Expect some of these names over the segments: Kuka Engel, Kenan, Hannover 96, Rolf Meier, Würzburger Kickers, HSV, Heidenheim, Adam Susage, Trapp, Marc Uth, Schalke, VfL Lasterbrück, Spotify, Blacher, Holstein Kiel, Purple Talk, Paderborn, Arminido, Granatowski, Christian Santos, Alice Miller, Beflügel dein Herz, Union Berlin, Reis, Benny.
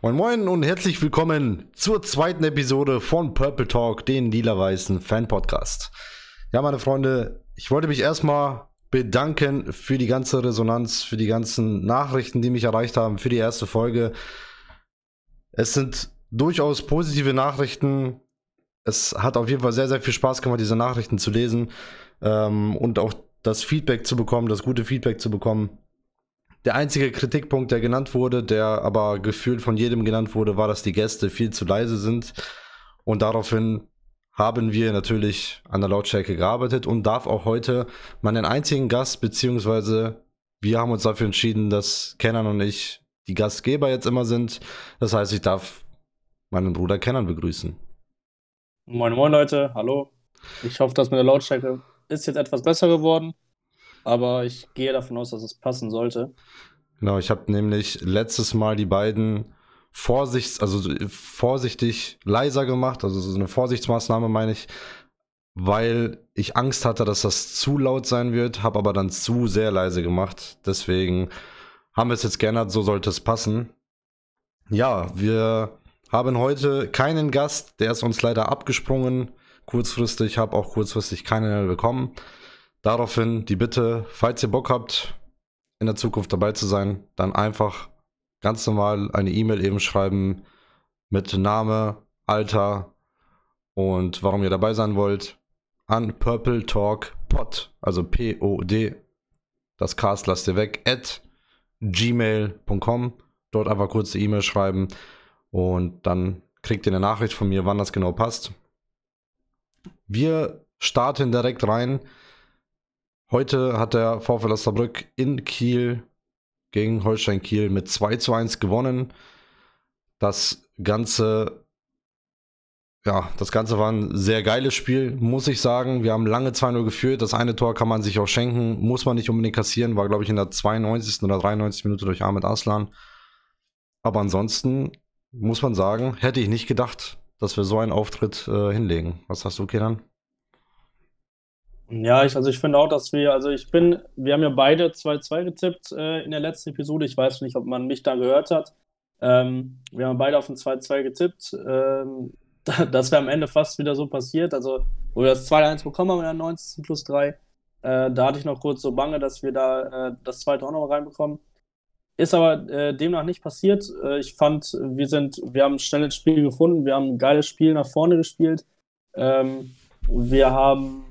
Moin Moin und herzlich willkommen zur zweiten Episode von Purple Talk, den lila-weißen Fan-Podcast. Ja, meine Freunde, ich wollte mich erstmal bedanken für die ganze Resonanz, für die ganzen Nachrichten, die mich erreicht haben, für die erste Folge. Es sind durchaus positive Nachrichten. Es hat auf jeden Fall sehr, sehr viel Spaß gemacht, diese Nachrichten zu lesen und auch das Feedback zu bekommen, das gute Feedback zu bekommen. Der einzige Kritikpunkt, der genannt wurde, der aber gefühlt von jedem genannt wurde, war, dass die Gäste viel zu leise sind. Und daraufhin haben wir natürlich an der Lautstärke gearbeitet und darf auch heute meinen einzigen Gast, beziehungsweise wir haben uns dafür entschieden, dass Kenan und ich die Gastgeber jetzt immer sind. Das heißt, ich darf meinen Bruder Kenan begrüßen. Moin Moin Leute, hallo. Ich hoffe, dass mit der Lautstärke ist jetzt etwas besser geworden. Aber ich gehe davon aus, dass es passen sollte. Genau, ich habe nämlich letztes Mal die beiden vorsichtig leiser gemacht, also so eine Vorsichtsmaßnahme meine ich, weil ich Angst hatte, dass das zu laut sein wird, habe aber dann zu sehr leise gemacht. Deswegen haben wir es jetzt geändert, so sollte es passen. Ja, wir haben heute keinen Gast, der ist uns leider abgesprungen. Kurzfristig, habe auch kurzfristig keinen bekommen. Daraufhin die Bitte, falls ihr Bock habt, in der Zukunft dabei zu sein, dann einfach ganz normal eine E-Mail eben schreiben mit Name, Alter und warum ihr dabei sein wollt an purpletalkpod, also P-O-D, das Cast lasst ihr weg, @gmail.com. Dort einfach kurz die E-Mail schreiben und dann kriegt ihr eine Nachricht von mir, wann das genau passt. Wir starten direkt rein. Heute hat der VfL Lasterbrück in Kiel gegen Holstein Kiel mit 2:1 gewonnen. Das Ganze war ein sehr geiles Spiel, muss ich sagen. Wir haben lange 2:0 geführt. Das eine Tor kann man sich auch schenken, muss man nicht unbedingt kassieren. War, glaube ich, in der 92. oder 93. Minute durch Ahmet Aslan. Aber ansonsten muss man sagen, hätte ich nicht gedacht, dass wir so einen Auftritt hinlegen. Was sagst du, Kenan? Ja, ich finde auch, dass wir haben ja beide 2:2 getippt in der letzten Episode. Ich weiß nicht, ob man mich da gehört hat. Wir haben beide auf ein 2:2 getippt. Das wäre am Ende fast wieder so passiert. Also, wo wir das 2:1 bekommen haben in der 90. plus 3, da hatte ich noch kurz so Bange, dass wir da das zweite auch noch reinbekommen. Ist aber demnach nicht passiert. Ich fand, wir haben schnell ins Spiel gefunden. Wir haben ein geiles Spiel nach vorne gespielt. Wir haben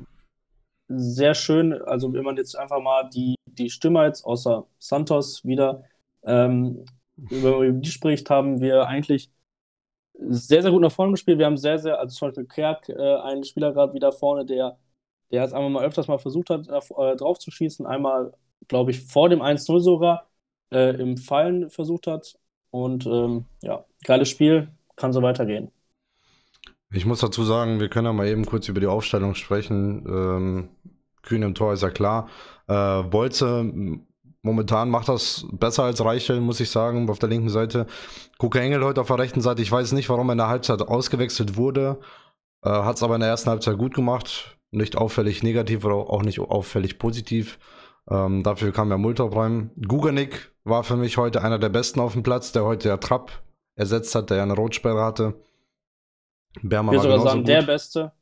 sehr schön, also wenn man jetzt einfach mal die Stimme jetzt, außer Santos wieder, über die spricht, haben wir eigentlich sehr, sehr gut nach vorne gespielt. Wir haben also zum Beispiel Kerk, einen Spieler gerade wieder vorne, der es einmal mal öfters mal versucht hat, drauf zu schießen. Einmal, glaube ich, vor dem 1:0 sogar im Fallen versucht hat. Und geiles Spiel, kann so weitergehen. Ich muss dazu sagen, wir können ja mal eben kurz über die Aufstellung sprechen. Kühn im Tor ist ja klar. Bolze momentan macht das besser als Reichel, muss ich sagen, auf der linken Seite. Kuka Engel heute auf der rechten Seite. Ich weiß nicht, warum er in der Halbzeit ausgewechselt wurde. Hat es aber in der ersten Halbzeit gut gemacht. Nicht auffällig negativ oder auch nicht auffällig positiv. Dafür kam ja Multhaup rein. Guggenick war für mich heute einer der Besten auf dem Platz, der heute ja Trapp ersetzt hat, der ja eine Rotsperre hatte. Berma war sogar sagen, gut. Der Beste.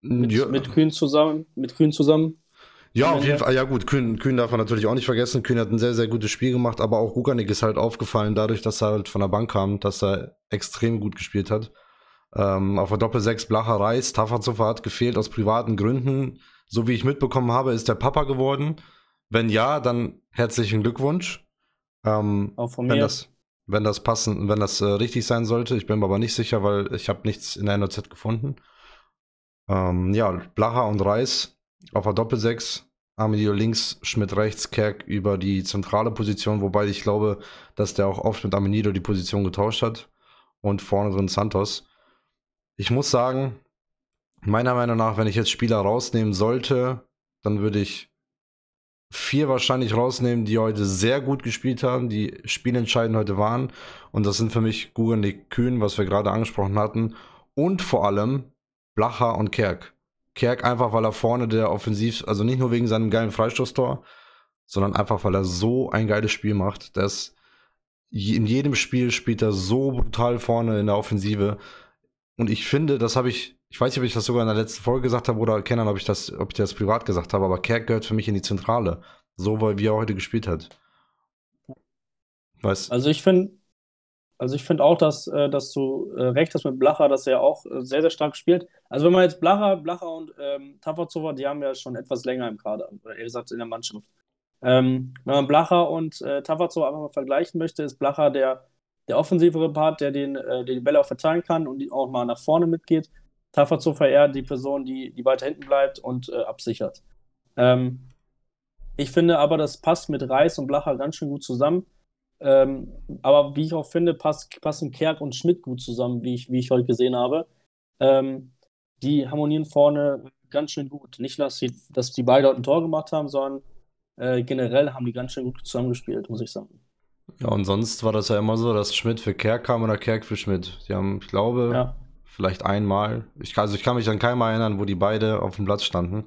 Mit Kühn zusammen. Ja, auf jeden Fall. Ja gut, Kühn darf man natürlich auch nicht vergessen. Kühn hat ein sehr, sehr gutes Spiel gemacht, aber auch Guggenick ist halt aufgefallen, dadurch, dass er halt von der Bank kam, dass er extrem gut gespielt hat. Auf der Doppel-6 Blacher, Reis, Taffertshofer hat gefehlt aus privaten Gründen. So wie ich mitbekommen habe, ist der Papa geworden. Wenn ja, dann herzlichen Glückwunsch. Auch von mir. Wenn das richtig sein sollte. Ich bin mir aber nicht sicher, weil ich habe nichts in der NOZ gefunden. Blacher und Reis auf der Doppel-6, Arminido links, Schmidt rechts, Kerk über die zentrale Position, wobei ich glaube, dass der auch oft mit Arminido die Position getauscht hat und vorne drin Santos. Ich muss sagen, meiner Meinung nach, wenn ich jetzt Spieler rausnehmen sollte, dann würde ich 4 wahrscheinlich rausnehmen, die heute sehr gut gespielt haben, die spielentscheidend heute waren. Und das sind für mich Guggenick, Kühn, was wir gerade angesprochen hatten. Und vor allem Blacher und Kerk. Kerk einfach, weil er vorne der Offensiv, also nicht nur wegen seinem geilen Freistoßtor, sondern einfach, weil er so ein geiles Spiel macht. Der ist in jedem Spiel spielt er so brutal vorne in der Offensive. Und ich finde, das habe ich, ich weiß nicht, ob ich das sogar in der letzten Folge gesagt habe oder Kenan, ob ich das privat gesagt habe, aber Kerk gehört für mich in die Zentrale. So, wie er heute gespielt hat. Weiß. Also ich finde auch, dass du recht hast mit Blacher, dass er auch sehr, sehr stark spielt. Also wenn man jetzt Blacher und Taffertshofer, die haben ja schon etwas länger im Kader, oder eher gesagt in der Mannschaft. Wenn man Blacher und Taffertshofer einfach mal vergleichen möchte, ist Blacher der offensivere Part, der den die Bälle auch verteilen kann und die auch mal nach vorne mitgeht. Taffertshofer eher die Person, die weiter hinten bleibt und absichert. Ich finde aber, das passt mit Reis und Blacher ganz schön gut zusammen. Aber wie ich auch finde, passen Kerk und Schmidt gut zusammen, wie ich heute gesehen habe. Die harmonieren vorne ganz schön gut. Nicht, dass die beide dort ein Tor gemacht haben, sondern generell haben die ganz schön gut zusammengespielt, muss ich sagen. Ja, und sonst war das ja immer so, dass Schmidt für Kerk kam oder Kerk für Schmidt. Die haben, ich glaube, vielleicht einmal, ich kann mich an keinem erinnern, wo die beide auf dem Platz standen.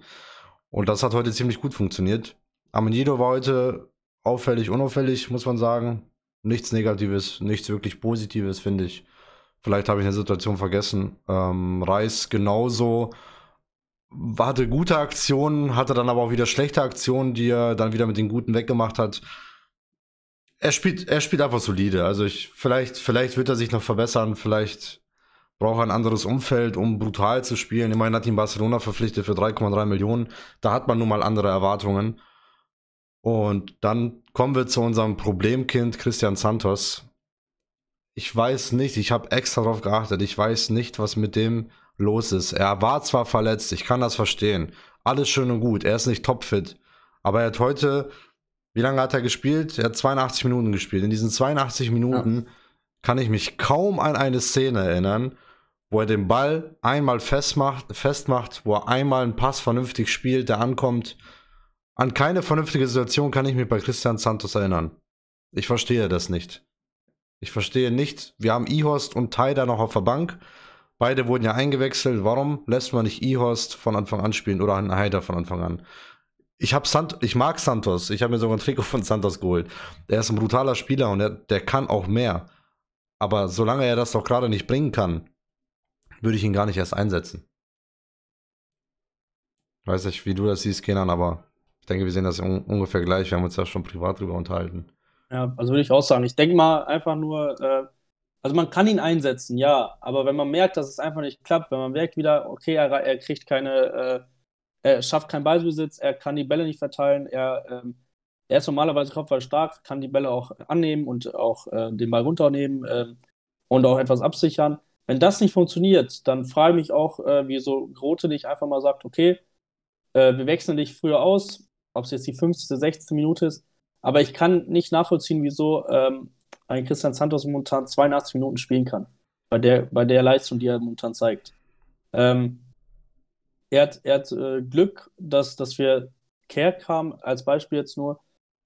Und das hat heute ziemlich gut funktioniert. Arminido war heute auffällig, unauffällig, muss man sagen. Nichts Negatives, nichts wirklich Positives, finde ich. Vielleicht habe ich eine Situation vergessen. Reis genauso. Hatte gute Aktionen, hatte dann aber auch wieder schlechte Aktionen, die er dann wieder mit den Guten weggemacht hat. Er spielt einfach solide. Also vielleicht wird er sich noch verbessern, vielleicht braucht er ein anderes Umfeld, um brutal zu spielen. Immerhin hat ihn Barcelona verpflichtet für 3,3 Millionen. Da hat man nun mal andere Erwartungen. Und dann kommen wir zu unserem Problemkind Christian Santos. Ich weiß nicht, ich habe extra darauf geachtet, ich weiß nicht, was mit dem los ist. Er war zwar verletzt, ich kann das verstehen. Alles schön und gut, er ist nicht topfit. Aber er hat heute, wie lange hat er gespielt? Er hat 82 Minuten gespielt. In diesen 82 Minuten kann ich mich kaum an eine Szene erinnern, wo er den Ball einmal festmacht, wo er einmal einen Pass vernünftig spielt, der ankommt. An keine vernünftige Situation kann ich mich bei Christian Santos erinnern. Ich verstehe das nicht. Ich verstehe nicht, wir haben Ihorst und Haida noch auf der Bank. Beide wurden ja eingewechselt. Warum lässt man nicht Ihorst von Anfang an spielen oder Haida von Anfang an? Ich mag Santos. Ich habe mir sogar ein Trikot von Santos geholt. Er ist ein brutaler Spieler und der kann auch mehr. Aber solange er das doch gerade nicht bringen kann, würde ich ihn gar nicht erst einsetzen. Ich weiß nicht, wie du das siehst, Kenan, aber ich denke, wir sehen das ungefähr gleich. Wir haben uns ja schon privat drüber unterhalten. Ja, also würde ich auch sagen. Ich denke mal einfach nur, also man kann ihn einsetzen, ja. Aber wenn man merkt, dass es einfach nicht klappt, wenn man merkt wieder, okay, er kriegt er schafft keinen Ballbesitz, er kann die Bälle nicht verteilen, er ist normalerweise kopfball stark, kann die Bälle auch annehmen und auch den Ball runternehmen und auch etwas absichern. Wenn das nicht funktioniert, dann frage ich mich auch, wieso Grote nicht einfach mal sagt, okay, wir wechseln dich früher aus, ob es jetzt die 50., 16. Minute ist. Aber ich kann nicht nachvollziehen, wieso ein Christian Santos momentan 82 Minuten spielen kann. Bei der Leistung, die er momentan zeigt. Er hat Glück, dass wir Kerk haben, als Beispiel jetzt nur,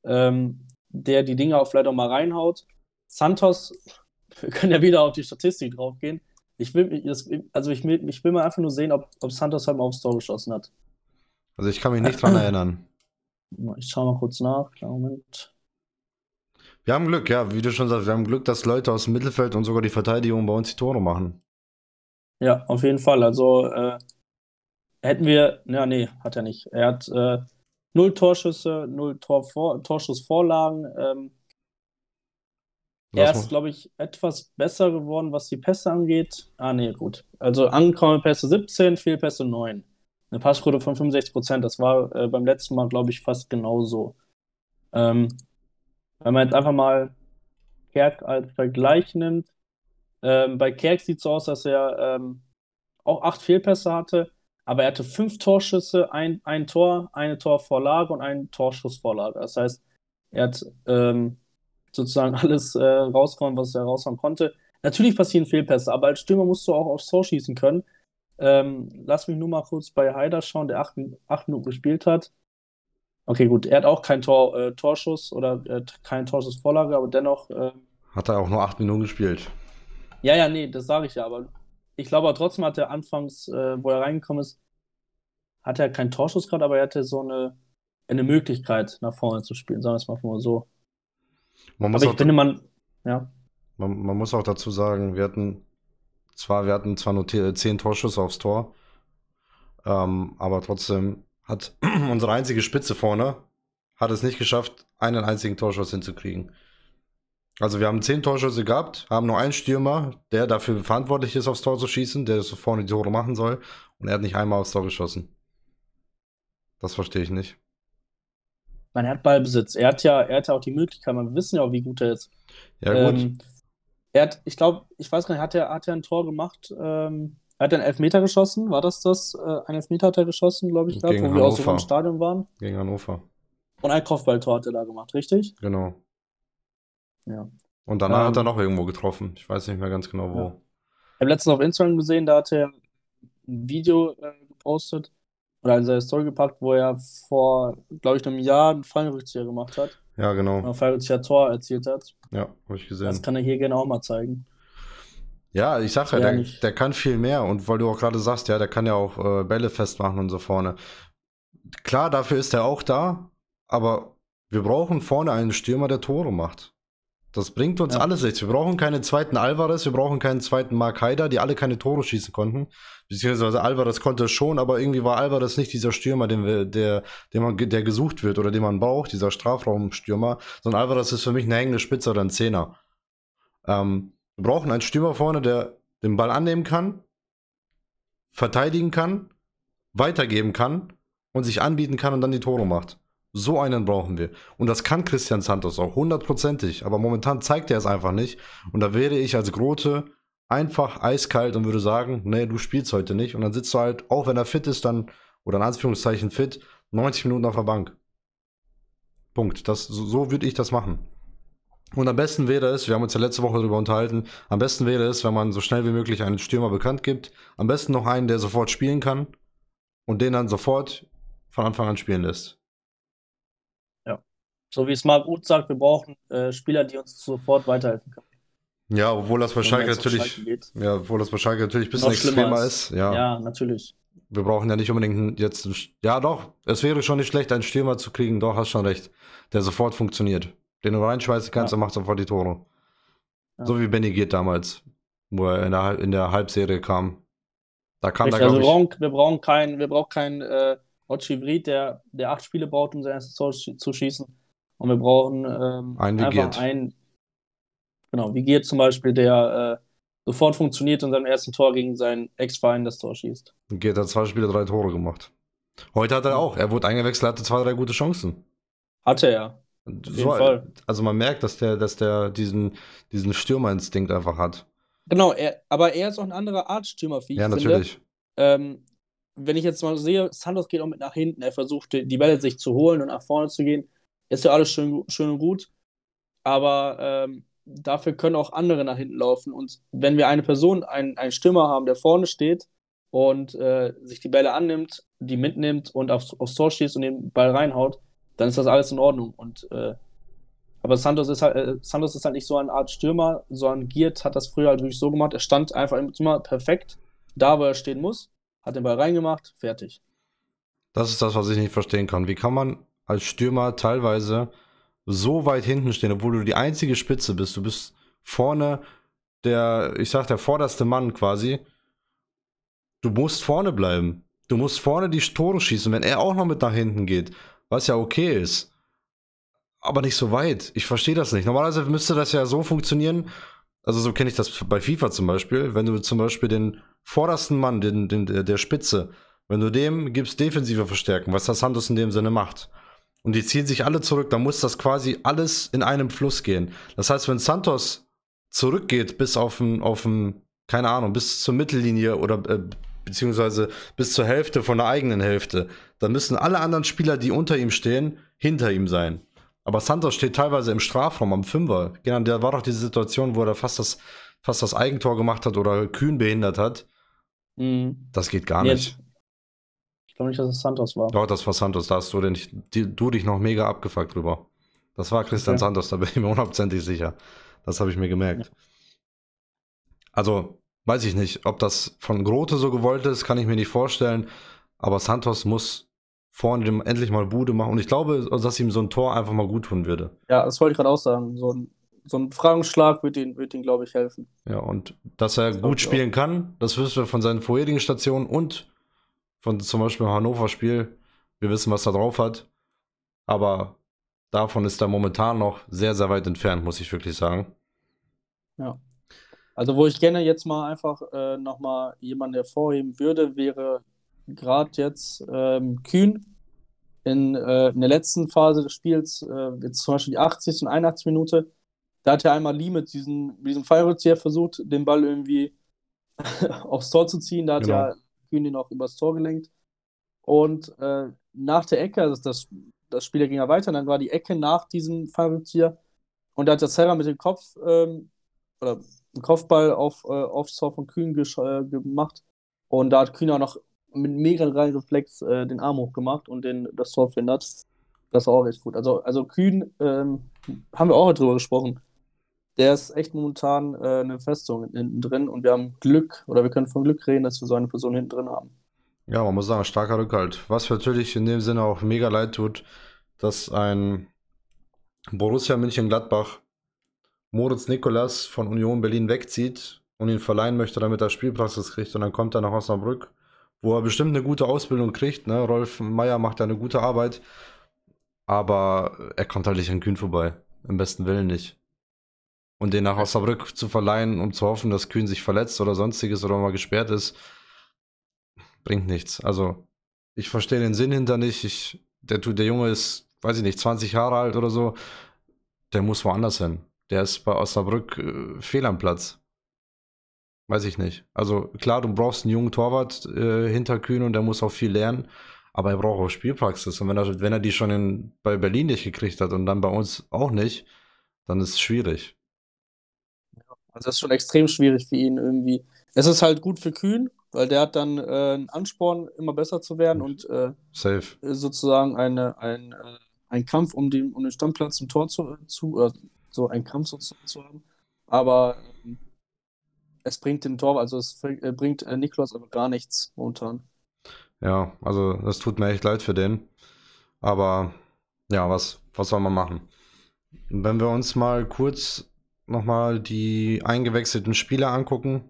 der die Dinger auch vielleicht auch mal reinhaut. Santos, wir können ja wieder auf die Statistik draufgehen. Ich will mal einfach nur sehen, ob Santos halt mal aufs Tor geschossen hat. Also ich kann mich nicht dran erinnern. Ich schaue mal kurz nach. Moment. Wir haben Glück, ja, wie du schon sagst, wir haben Glück, dass Leute aus dem Mittelfeld und sogar die Verteidigung bei uns die Tore machen. Ja, auf jeden Fall. Also hat er nicht. Er hat 0 Torschüsse, 0 Torschussvorlagen. Er ist, glaube ich, etwas besser geworden, was die Pässe angeht. Gut. Also angekommene Pässe 17, Fehlpässe 9. Eine Passquote von 65%, das war beim letzten Mal, glaube ich, fast genauso. Wenn man jetzt einfach mal Kerk als Vergleich nimmt, bei Kerk sieht es so aus, dass er auch 8 Fehlpässe hatte, aber er hatte 5 Torschüsse, ein Tor, eine Torvorlage und eine Torschussvorlage. Das heißt, er hat sozusagen alles rausgehauen, was er raushauen konnte. Natürlich passieren Fehlpässe, aber als Stürmer musst du auch aufs Tor schießen können. Lass mich nur mal kurz bei Haida schauen, der 8 Minuten gespielt hat. Okay, gut, er hat auch keinen Torschuss oder keine Torschussvorlage, aber dennoch... hat er auch nur 8 Minuten gespielt. Ja, nee, das sage ich ja, aber ich glaube trotzdem hat er anfangs, wo er reingekommen ist, hat er keinen Torschuss gerade, aber er hatte so eine Möglichkeit, nach vorne zu spielen, sagen wir es mal so. Man muss aber ich finde, man, Ja. Man muss auch dazu sagen, wir hatten zwar nur 10 Torschüsse aufs Tor, aber trotzdem hat unsere einzige Spitze vorne, hat es nicht geschafft, einen einzigen Torschuss hinzukriegen. Also wir haben 10 Torschüsse gehabt, haben nur einen Stürmer, der dafür verantwortlich ist, aufs Tor zu schießen, der so vorne die Tore machen soll, und er hat nicht einmal aufs Tor geschossen. Das verstehe ich nicht. Man hat Ballbesitz. Er hat ja auch die Möglichkeit, man wissen ja auch, wie gut er ist. Ja, gut. Ich weiß gar nicht, hat er ein Tor gemacht? Er hat einen Elfmeter geschossen, war das? Ein Elfmeter hat er geschossen, glaube ich, gegen Hannover, wo wir auch so im Stadion waren. Gegen Hannover. Und ein Kopfballtor hat er da gemacht, richtig? Genau. Ja. Und danach hat er noch irgendwo getroffen. Ich weiß nicht mehr ganz genau, wo. Ja. Ich habe letztens auf Instagram gesehen, da hat er ein Video gepostet oder in seine Story gepackt, wo er vor, glaube ich, einem Jahr einen Fallrückzieher gemacht hat. Ja, genau. Ein Fallrückzieher-Tor erzielt hat. Ja, habe ich gesehen. Das kann er hier gerne auch mal zeigen. Ja, ich sage ja, der kann viel mehr. Und weil du auch gerade sagst, ja, der kann ja auch Bälle festmachen und so vorne. Klar, dafür ist er auch da, aber wir brauchen vorne einen Stürmer, der Tore macht. Das bringt uns alles nichts. Wir brauchen keinen zweiten Alvarez, wir brauchen keinen zweiten Mark Haida, die alle keine Tore schießen konnten. Beziehungsweise Alvarez konnte schon, aber irgendwie war Alvarez nicht dieser Stürmer, der gesucht wird oder den man braucht, dieser Strafraumstürmer. Sondern Alvarez ist für mich eine hängende Spitze oder ein Zehner. Wir brauchen einen Stürmer vorne, der den Ball annehmen kann, verteidigen kann, weitergeben kann und sich anbieten kann und dann die Tore macht. So einen brauchen wir. Und das kann Christian Santos auch, 100%. Aber momentan zeigt er es einfach nicht. Und da wäre ich als Grote einfach eiskalt und würde sagen, nee, du spielst heute nicht. Und dann sitzt du halt, auch wenn er fit ist, dann, oder in Anführungszeichen fit, 90 Minuten auf der Bank. Punkt. So würde ich das machen. Und am besten wäre es, wir haben uns ja letzte Woche darüber unterhalten, am besten wäre es, wenn man so schnell wie möglich einen Stürmer bekannt gibt. Am besten noch einen, der sofort spielen kann und den dann sofort von Anfang an spielen lässt. So wie es Marc Uth sagt, wir brauchen Spieler, die uns sofort weiterhelfen können. Ja, obwohl das bei Schalke natürlich ein bisschen extremer ist. Ja, natürlich. Wir brauchen ja nicht unbedingt jetzt... Ja doch, es wäre schon nicht schlecht, einen Stürmer zu kriegen. Doch, hast schon recht. Der sofort funktioniert. Den du reinschmeißen kannst und macht sofort die Tore. Ja. So wie Benny Geert damals, wo er in der Halbserie kam. Da kam er, glaube ich... Wir brauchen keinen Otschivrit, der 8 Spiele braucht, um sein erstes Tor zu schießen. Und wir brauchen wie Geert zum Beispiel, der sofort funktioniert und seinem ersten Tor gegen seinen Ex-Verein das Tor schießt. Geert hat 2 Spiele, 3 Tore gemacht. Heute hat er auch. Er wurde eingewechselt, hatte 2, 3 gute Chancen. Hatte er. Auf jeden Fall. Also man merkt, dass der diesen Stürmerinstinkt einfach hat. Genau, aber er ist auch eine andere Art Stürmer, wie ich finde. Ja, natürlich. Wenn ich jetzt mal sehe, Santos geht auch mit nach hinten. Er versucht, die Bälle sich zu holen und nach vorne zu gehen. Ist ja alles schön und gut, aber dafür können auch andere nach hinten laufen. Und wenn wir eine Person, einen Stürmer haben, der vorne steht und sich die Bälle annimmt, die mitnimmt und aufs Tor schießt und den Ball reinhaut, dann ist das alles in Ordnung. Und aber Santos ist halt nicht so eine Art Stürmer, sondern Geert hat das früher halt wirklich so gemacht. Er stand einfach immer perfekt da, wo er stehen muss, hat den Ball reingemacht, fertig. Das ist das, was ich nicht verstehen kann. Wie kann man als Stürmer teilweise so weit hinten stehen, obwohl du die einzige Spitze bist? Du bist vorne der vorderste Mann quasi. Du musst vorne bleiben. Du musst vorne die Tore schießen, wenn er auch noch mit nach hinten geht, was ja okay ist. Aber nicht so weit. Ich verstehe das nicht. Normalerweise müsste das ja so funktionieren, also so kenne ich das bei FIFA zum Beispiel, wenn du zum Beispiel den vordersten Mann, der Spitze, wenn du dem gibst defensive Verstärkung, was das Santos in dem Sinne macht, und die ziehen sich alle zurück, dann muss das quasi alles in einem Fluss gehen. Das heißt, wenn Santos zurückgeht bis bis zur Mittellinie oder beziehungsweise bis zur Hälfte von der eigenen Hälfte, dann müssen alle anderen Spieler, die unter ihm stehen, hinter ihm sein. Aber Santos steht teilweise im Strafraum am Fünfer. Genau, da war doch diese Situation, wo er fast das Eigentor gemacht hat oder Kühn behindert hat. Mhm. Das geht gar nicht. Ich glaube nicht, dass es Santos war. Doch, das war Santos. Da hast du dich noch mega abgefuckt drüber. Das war Christian Santos, da bin ich mir 100% sicher. Das habe ich mir gemerkt. Ja. Also, weiß ich nicht, ob das von Grote so gewollt ist, kann ich mir nicht vorstellen. Aber Santos muss vorne endlich mal Bude machen. Und ich glaube, dass ihm so ein Tor einfach mal gut tun würde. Ja, das wollte ich gerade auch sagen. So ein ein Befreiungsschlag wird ihn, glaube ich, helfen. Ja, und dass er das gut spielen kann, das wissen wir von seinen vorherigen Stationen und von zum Beispiel Hannover-Spiel. Wir wissen, was er drauf hat. Aber davon ist er momentan noch sehr, sehr weit entfernt, muss ich wirklich sagen. Ja. Also wo ich gerne jetzt mal einfach nochmal jemanden hervorheben würde, wäre gerade jetzt Kühn. In der letzten Phase des Spiels, jetzt zum Beispiel die 80. und 81. Minute, da hat ja einmal Lee mit diesem Fallrückzieher versucht, den Ball irgendwie aufs Tor zu ziehen. Da hat ja Kühn ihn auch übers Tor gelenkt. Und nach der Ecke, also das Spiel ging ja weiter, und dann war die Ecke nach diesem Fallrückzieher. Und da hat der Serra mit dem Kopf, oder einen Kopfball aufs Tor von Kühn gemacht. Und da hat Kühn auch noch mit mega reinen Reflex den Arm hoch gemacht und das Tor verhindert. Das war auch echt gut. Also Kühn, haben wir auch drüber gesprochen. Der ist echt momentan eine Festung hinten drin und wir haben Glück, oder wir können von Glück reden, dass wir so eine Person hinten drin haben. Ja, man muss sagen, starker Rückhalt. Was natürlich in dem Sinne auch mega leid tut, dass ein Borussia Mönchengladbach Moritz Nicolas von Union Berlin wegzieht und ihn verleihen möchte, damit er Spielpraxis kriegt, und dann kommt er nach Osnabrück, wo er bestimmt eine gute Ausbildung kriegt, ne? Rolf Meier macht da eine gute Arbeit, aber er kommt halt nicht an Kühn vorbei, im besten Willen nicht. Und den nach Osnabrück zu verleihen, um zu hoffen, dass Kühn sich verletzt oder sonstiges oder mal gesperrt ist, bringt nichts. Also, ich verstehe den Sinn hinter nicht. Der Junge ist, weiß ich nicht, 20 Jahre alt oder so, der muss woanders hin. Der ist bei Osnabrück fehl am Platz. Weiß ich nicht. Also klar, du brauchst einen jungen Torwart hinter Kühn und der muss auch viel lernen, aber er braucht auch Spielpraxis. Und wenn er die schon bei Berlin nicht gekriegt hat und dann bei uns auch nicht, dann ist es schwierig. Also das ist schon extrem schwierig für ihn irgendwie. Es ist halt gut für Kühn, weil der hat dann einen Ansporn, immer besser zu werden und safe. Sozusagen ein Kampf um den Stammplatz zum Tor so einen Kampf sozusagen zu haben. Aber es bringt den Torwart, also es bringt Niklas aber gar nichts momentan. Ja, also das tut mir echt leid für den. Aber ja, was soll man machen? Wenn wir uns mal kurz nochmal die eingewechselten Spieler angucken.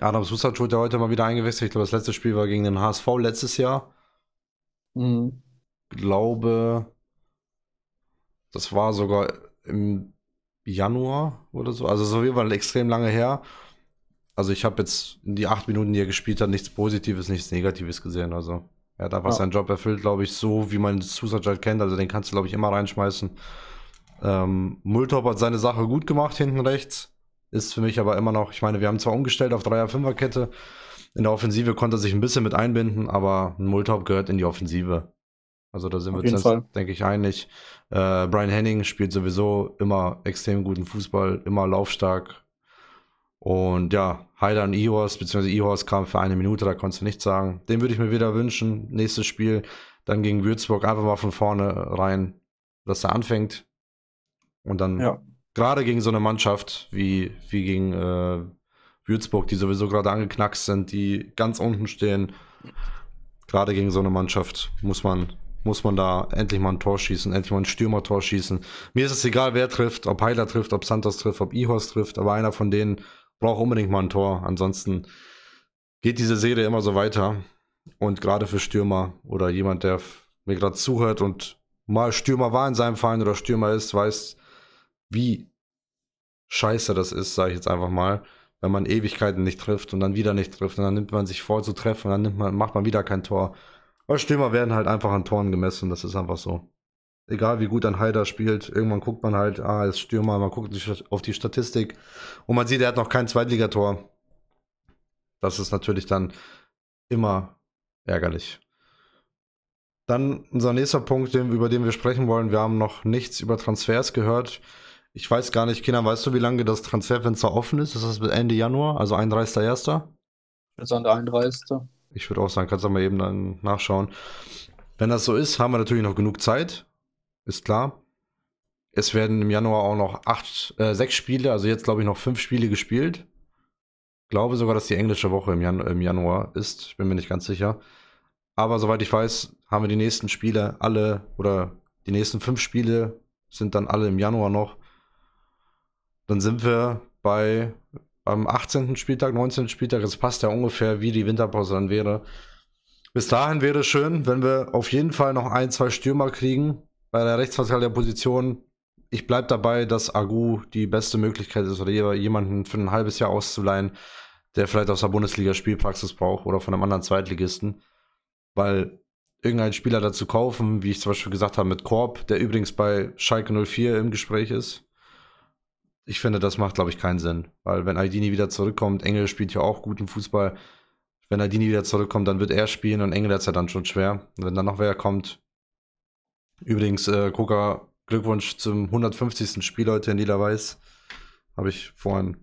Adam Susage wurde ja heute mal wieder eingewechselt. Ich glaube, das letzte Spiel war gegen den HSV letztes Jahr. Mhm. Ich glaube, das war sogar im Januar oder so. Also so wie war extrem lange her. Also ich habe jetzt in die 8 Minuten, die er gespielt hat, nichts Positives, nichts Negatives gesehen. Also er hat einfach seinen Job erfüllt, glaube ich, so wie man Susage halt kennt. Also den kannst du, glaube ich, immer reinschmeißen. Multhaup hat seine Sache gut gemacht hinten rechts. Ist für mich aber immer noch, ich meine, wir haben zwar umgestellt auf 3er-5er-Kette. In der Offensive konnte er sich ein bisschen mit einbinden, aber Multhaup gehört in die Offensive. Also da sind wir uns, denke ich, einig. Brian Henning spielt sowieso immer extrem guten Fußball, immer laufstark. Und ja, Haida und Ihorst, beziehungsweise Ihorst kam für 1 Minute, da konntest du nichts sagen. Den würde ich mir wieder wünschen. Nächstes Spiel, dann gegen Würzburg, einfach mal von vorne rein, dass er anfängt. Und dann gerade gegen so eine Mannschaft wie gegen Würzburg, die sowieso gerade angeknackst sind, die ganz unten stehen. Gerade gegen so eine Mannschaft muss man da endlich mal ein Tor schießen, endlich mal ein Stürmer-Tor schießen. Mir ist es egal, wer trifft, ob Haida trifft, ob Santos trifft, ob Ihorst trifft, aber einer von denen braucht unbedingt mal ein Tor. Ansonsten geht diese Serie immer so weiter. Und gerade für Stürmer oder jemand, der mir gerade zuhört und mal Stürmer war in seinem Verein oder Stürmer ist, weiß, wie scheiße das ist, sage ich jetzt einfach mal, wenn man Ewigkeiten nicht trifft und dann wieder nicht trifft und dann nimmt man sich vor zu treffen und dann macht man wieder kein Tor. Aber Stürmer werden halt einfach an Toren gemessen, das ist einfach so. Egal wie gut ein Haida spielt, irgendwann guckt man halt, er ist Stürmer, man guckt auf die Statistik und man sieht, er hat noch kein Zweitligator. Das ist natürlich dann immer ärgerlich. Dann unser nächster Punkt, über den wir sprechen wollen, wir haben noch nichts über Transfers gehört. Ich weiß gar nicht, Kenan, weißt du, wie lange das Transferfenster offen ist? Ist das bis Ende Januar, also 31.01.? Das ist an der 31. Ich würde auch sagen, kannst du mal eben dann nachschauen. Wenn das so ist, haben wir natürlich noch genug Zeit. Ist klar. Es werden im Januar auch noch 6 Spiele, also jetzt glaube ich noch 5 Spiele gespielt. Ich glaube sogar, dass die englische Woche im Januar ist. Ich bin mir nicht ganz sicher. Aber soweit ich weiß, haben wir die nächsten Spiele alle, oder die nächsten 5 Spiele sind dann alle im Januar noch. Dann sind wir bei am 18. Spieltag, 19. Spieltag. Es passt ja ungefähr, wie die Winterpause dann wäre. Bis dahin wäre es schön, wenn wir auf jeden Fall noch ein, zwei Stürmer kriegen. Bei der Rechtsverteidigerposition, ich bleibe dabei, dass Agu die beste Möglichkeit ist, oder jemanden für ein halbes Jahr auszuleihen, der vielleicht aus der Bundesliga Spielpraxis braucht oder von einem anderen Zweitligisten. Weil irgendeinen Spieler dazu kaufen, wie ich zum Beispiel gesagt habe, mit Korb, der übrigens bei Schalke 04 im Gespräch ist. Ich finde, das macht, glaube ich, keinen Sinn. Weil wenn Aldini wieder zurückkommt, Engel spielt ja auch guten Fußball. Wenn Aldini wieder zurückkommt, dann wird er spielen und Engel hat es ja dann schon schwer. Und wenn dann noch wer kommt. Übrigens, Kuka, Glückwunsch zum 150. Spiel heute in Lila-Weiß. Habe ich vorhin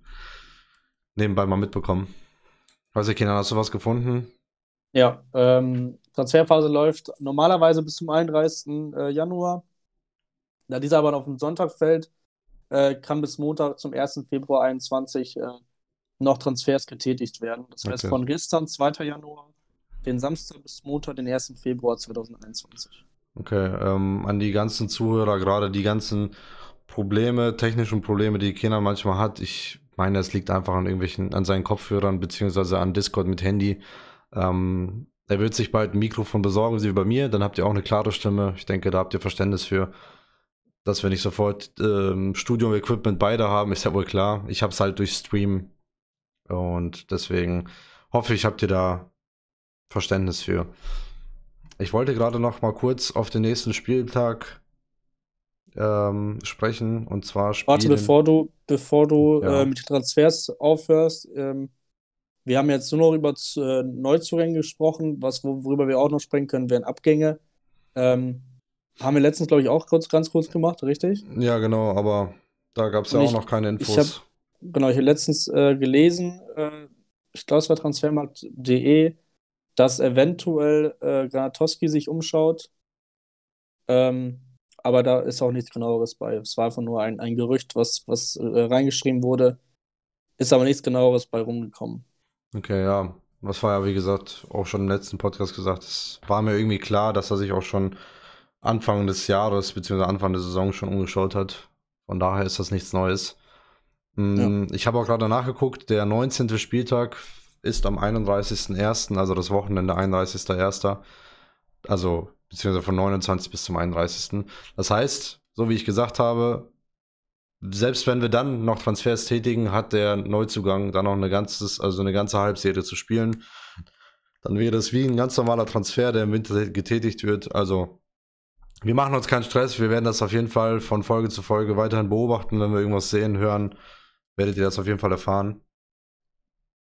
nebenbei mal mitbekommen. Weiß ich, Kenan, hast du was gefunden? Ja, Transferphase läuft normalerweise bis zum 31. Januar. Da dieser aber auf den Sonntag fällt, kann bis Montag zum 1. Februar 2021 noch Transfers getätigt werden. Das heißt okay. Von gestern, 2. Januar, den Samstag bis Montag, den 1. Februar 2021. Okay, an die ganzen Zuhörer, gerade die ganzen Probleme, technischen Probleme, die Kenan manchmal hat, ich meine, es liegt einfach an irgendwelchen, an seinen Kopfhörern, beziehungsweise an Discord mit Handy. Er wird sich bald ein Mikrofon besorgen, wie bei mir, dann habt ihr auch eine klare Stimme. Ich denke, da habt ihr Verständnis für. Dass wir nicht sofort Studio-Equipment beide haben, ist ja wohl klar. Ich habe es halt durch Stream und deswegen hoffe ich, habt ihr da Verständnis für. Ich wollte gerade noch mal kurz auf den nächsten Spieltag sprechen und zwar spielen. Warte, bevor du ja. Mit Transfers aufhörst, wir haben jetzt nur noch über Neuzugänge gesprochen, worüber wir auch noch sprechen können, wären Abgänge. Haben wir letztens, glaube ich, auch ganz kurz gemacht, richtig? Ja, genau, aber da gab es ja auch noch keine Infos. Ich habe letztens gelesen, ich glaube, es war transfermarkt.de, dass eventuell Granatowski sich umschaut. Aber da ist auch nichts Genaueres bei. Es war einfach nur ein Gerücht, was reingeschrieben wurde. Ist aber nichts Genaueres bei rumgekommen. Okay, ja. Das war ja, wie gesagt, auch schon im letzten Podcast gesagt. Es war mir irgendwie klar, dass er sich auch schon Anfang des Jahres, beziehungsweise Anfang der Saison schon umgeschaut hat. Von daher ist das nichts Neues. Ja. Ich habe auch gerade nachgeguckt, der 19. Spieltag ist am 31.01., also das Wochenende 31.01., also beziehungsweise von 29 bis zum 31. Das heißt, so wie ich gesagt habe, selbst wenn wir dann noch Transfers tätigen, hat der Neuzugang dann noch eine ganze Halbserie zu spielen. Dann wäre das wie ein ganz normaler Transfer, der im Winter getätigt wird, also wir machen uns keinen Stress, wir werden das auf jeden Fall von Folge zu Folge weiterhin beobachten. Wenn wir irgendwas sehen, hören, werdet ihr das auf jeden Fall erfahren.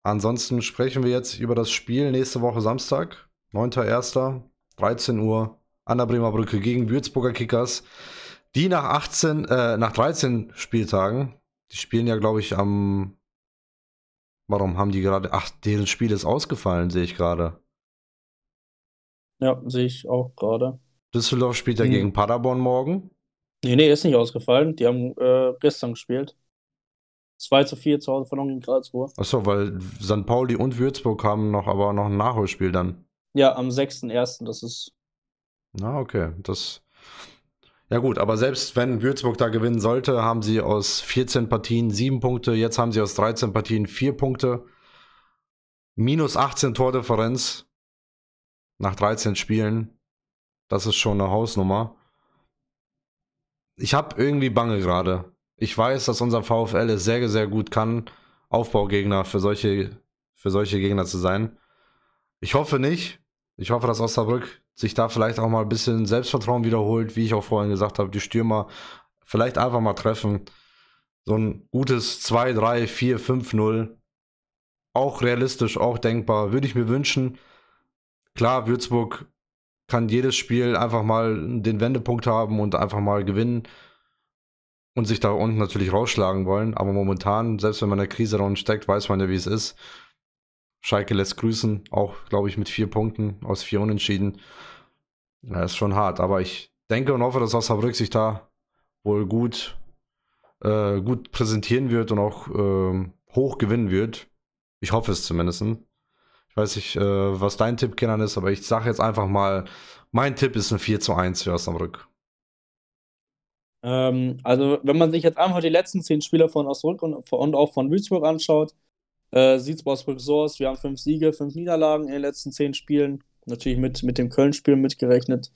Ansonsten sprechen wir jetzt über das Spiel nächste Woche Samstag, 9.1., 13 Uhr, an der Bremer Brücke gegen Würzburger Kickers, die nach 13 Spieltagen, die spielen ja, glaube ich, warum haben die gerade, deren Spiel ist ausgefallen, sehe ich gerade. Ja, sehe ich auch gerade. Düsseldorf spielt ja gegen Paderborn morgen. Nee, ist nicht ausgefallen. Die haben gestern gespielt. 2:4 zu Hause verloren gegen Karlsruhe. Achso, weil St. Pauli und Würzburg haben aber noch ein Nachholspiel dann. Ja, am 6.1. Das ist. Na, okay. Das. Ja gut, aber selbst wenn Würzburg da gewinnen sollte, haben sie aus 14 Partien 7 Punkte. Jetzt haben sie aus 13 Partien 4 Punkte. Minus 18 Tordifferenz nach 13 Spielen. Das ist schon eine Hausnummer. Ich habe irgendwie Bange gerade. Ich weiß, dass unser VfL es sehr, sehr gut kann, Aufbaugegner für solche Gegner zu sein. Ich hoffe nicht. Ich hoffe, dass Osnabrück sich da vielleicht auch mal ein bisschen Selbstvertrauen wiederholt, wie ich auch vorhin gesagt habe, die Stürmer vielleicht einfach mal treffen. So ein gutes 2, 3, 4, 5, 0. Auch realistisch, auch denkbar. Würde ich mir wünschen. Klar, Würzburg kann jedes Spiel einfach mal den Wendepunkt haben und einfach mal gewinnen und sich da unten natürlich rausschlagen wollen. Aber momentan, selbst wenn man in der Krise drin steckt, weiß man ja, wie es ist. Schalke lässt grüßen, auch, glaube ich, mit 4 Punkten aus 4 Unentschieden. Ja, ist schon hart, aber ich denke und hoffe, dass Osnabrück sich da wohl gut präsentieren wird und auch hoch gewinnen wird. Ich hoffe es zumindest. Ich weiß nicht, was dein Tipp, Kenan, ist, aber ich sage jetzt einfach mal, mein Tipp ist ein 4:1 für Osnabrück. Also wenn man sich jetzt einfach die letzten 10 Spieler von Osnabrück und auch von Würzburg anschaut, sieht es bei Osnabrück so aus, wir haben 5 Siege, 5 Niederlagen in den letzten 10 Spielen, natürlich mit dem Köln-Spiel mitgerechnet.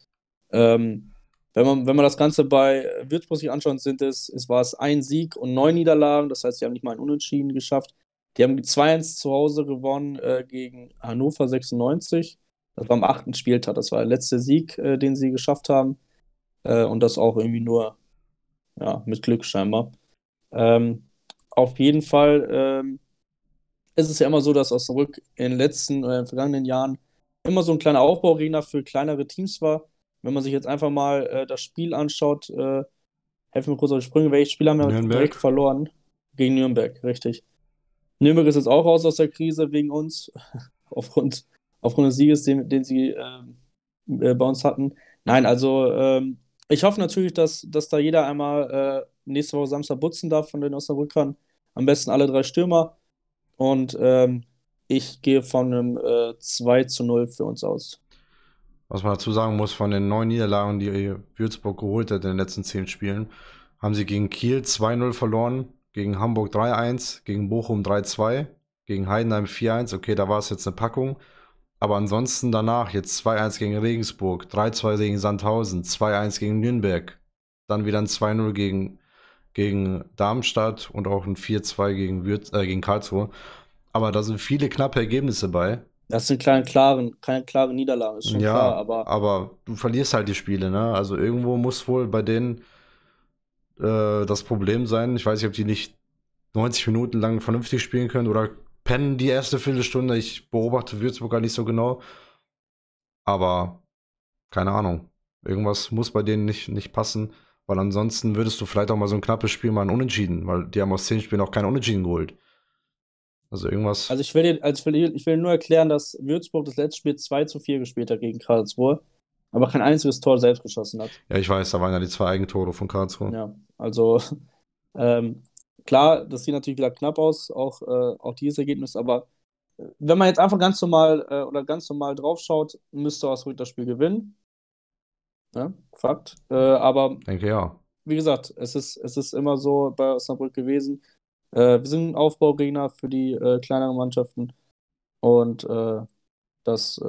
Wenn man das Ganze bei Würzburg sich anschaut, war es 1 Sieg und 9 Niederlagen, das heißt, sie haben nicht mal einen Unentschieden geschafft. Die haben 2-1 zu Hause gewonnen gegen Hannover 96, das war am 8. Spieltag, das war der letzte Sieg, den sie geschafft haben, und das auch irgendwie nur mit Glück scheinbar. Auf jeden Fall ist es ja immer so, dass Osnabrück in den letzten oder in den vergangenen Jahren immer so ein kleiner Aufbauarena für kleinere Teams war. Wenn man sich jetzt einfach mal das Spiel anschaut, helfen wir kurz auf die Sprünge, welches Spiel haben wir direkt verloren? Gegen Nürnberg, richtig. Nürnberg ist jetzt auch raus aus der Krise wegen uns, aufgrund des Sieges, den sie bei uns hatten. Nein, also ich hoffe natürlich, dass da jeder einmal nächste Woche Samstag putzen darf von den Osnabrückern. Am besten alle 3 Stürmer. Und ich gehe von einem 2-0 für uns aus. Was man dazu sagen muss, von den 9 Niederlagen, die Würzburg geholt hat in den letzten 10 Spielen, haben sie gegen Kiel 2-0 verloren, gegen Hamburg 3-1, gegen Bochum 3-2, gegen Heidenheim 4-1. Okay, da war es jetzt eine Packung. Aber ansonsten danach jetzt 2-1 gegen Regensburg, 3-2 gegen Sandhausen, 2-1 gegen Nürnberg, dann wieder ein 2-0 gegen Darmstadt und auch ein 4-2 gegen Karlsruhe. Aber da sind viele knappe Ergebnisse bei. Das sind keine klaren Niederlagen, ist schon klar. Aber du verlierst halt die Spiele, ne? Also irgendwo muss wohl bei denen das Problem sein. Ich weiß nicht, ob die nicht 90 Minuten lang vernünftig spielen können oder pennen die erste Viertelstunde. Ich beobachte Würzburg gar nicht so genau. Aber keine Ahnung. Irgendwas muss bei denen nicht passen, weil ansonsten würdest du vielleicht auch mal so ein knappes Spiel mal ein Unentschieden, weil die haben aus 10 Spielen auch kein Unentschieden geholt. Also irgendwas. Also ich will nur erklären, dass Würzburg das letzte Spiel 2-4 gespielt hat gegen Karlsruhe, aber kein einziges Tor selbst geschossen hat. Ja, ich weiß, da waren ja die 2 Eigentore von Karlsruhe. Ja, also klar, das sieht natürlich wieder knapp aus, auch dieses Ergebnis, aber wenn man jetzt einfach ganz normal drauf schaut, müsste Osnabrück das Spiel gewinnen. Ja, Fakt. Aber denke ja. Wie gesagt, es ist immer so bei Osnabrück gewesen. Wir sind ein Aufbaugegner für die kleineren Mannschaften und das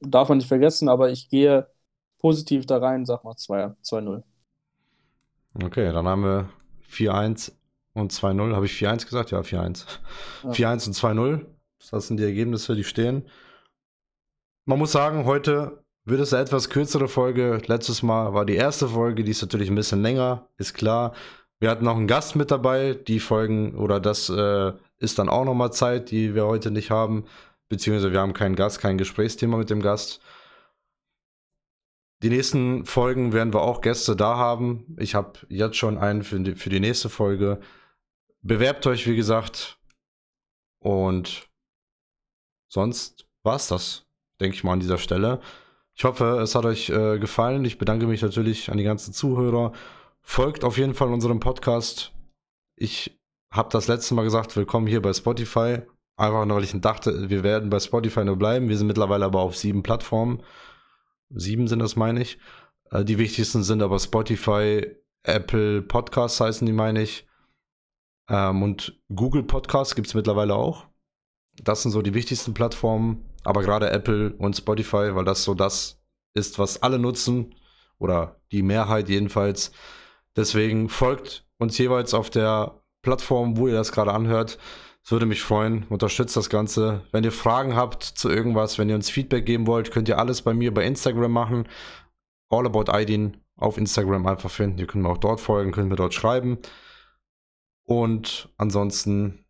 darf man nicht vergessen, aber ich gehe positiv da rein, sag mal 2-0. Okay, dann haben wir 4-1. Und 2-0, habe ich 4-1 gesagt? Ja, 4-1. Ja. 4-1 und 2-0, das sind die Ergebnisse, die stehen. Man muss sagen, heute wird es eine etwas kürzere Folge. Letztes Mal war die erste Folge, die ist natürlich ein bisschen länger, ist klar. Wir hatten noch einen Gast mit dabei, die Folgen, oder das ist dann auch nochmal Zeit, die wir heute nicht haben, beziehungsweise wir haben keinen Gast, kein Gesprächsthema mit dem Gast. Die nächsten Folgen werden wir auch Gäste da haben. Ich habe jetzt schon einen für die nächste Folge. Bewerbt euch, wie gesagt. Und sonst war es das, denke ich mal, an dieser Stelle. Ich hoffe, es hat euch gefallen. Ich bedanke mich natürlich an die ganzen Zuhörer. Folgt auf jeden Fall unserem Podcast. Ich habe das letzte Mal gesagt, willkommen hier bei Spotify. Einfach nur, weil ich dachte, wir werden bei Spotify nur bleiben. Wir sind mittlerweile aber auf 7 Plattformen. 7 sind das, meine ich. Die wichtigsten sind aber Spotify, Apple Podcasts heißen die, meine ich. Und Google Podcasts gibt es mittlerweile auch. Das sind so die wichtigsten Plattformen, aber gerade Apple und Spotify, weil das so das ist, was alle nutzen oder die Mehrheit jedenfalls. Deswegen folgt uns jeweils auf der Plattform, wo ihr das gerade anhört. Es würde mich freuen, unterstützt das Ganze. Wenn ihr Fragen habt zu irgendwas, wenn ihr uns Feedback geben wollt, könnt ihr alles bei mir bei Instagram machen. All About Aydin auf Instagram einfach finden. Ihr könnt mir auch dort folgen, könnt mir dort schreiben. Und ansonsten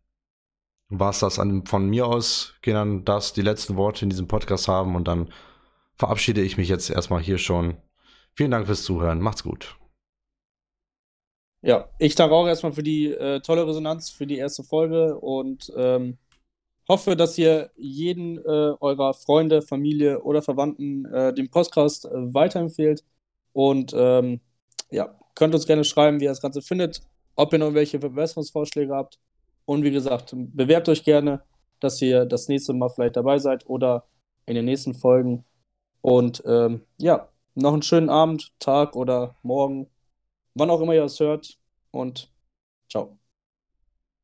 war es das von mir aus. Kenan darf die letzten Worte in diesem Podcast haben und dann verabschiede ich mich jetzt erstmal hier schon. Vielen Dank fürs Zuhören. Macht's gut. Ja, ich danke auch erstmal für die tolle Resonanz, für die erste Folge und hoffe, dass ihr jeden eurer Freunde, Familie oder Verwandten den Podcast weiterempfehlt und könnt uns gerne schreiben, wie ihr das Ganze findet, ob ihr noch welche Verbesserungsvorschläge habt und wie gesagt, bewerbt euch gerne, dass ihr das nächste Mal vielleicht dabei seid oder in den nächsten Folgen und noch einen schönen Abend, Tag oder Morgen. wann auch immer ihr das hört. Und ciao.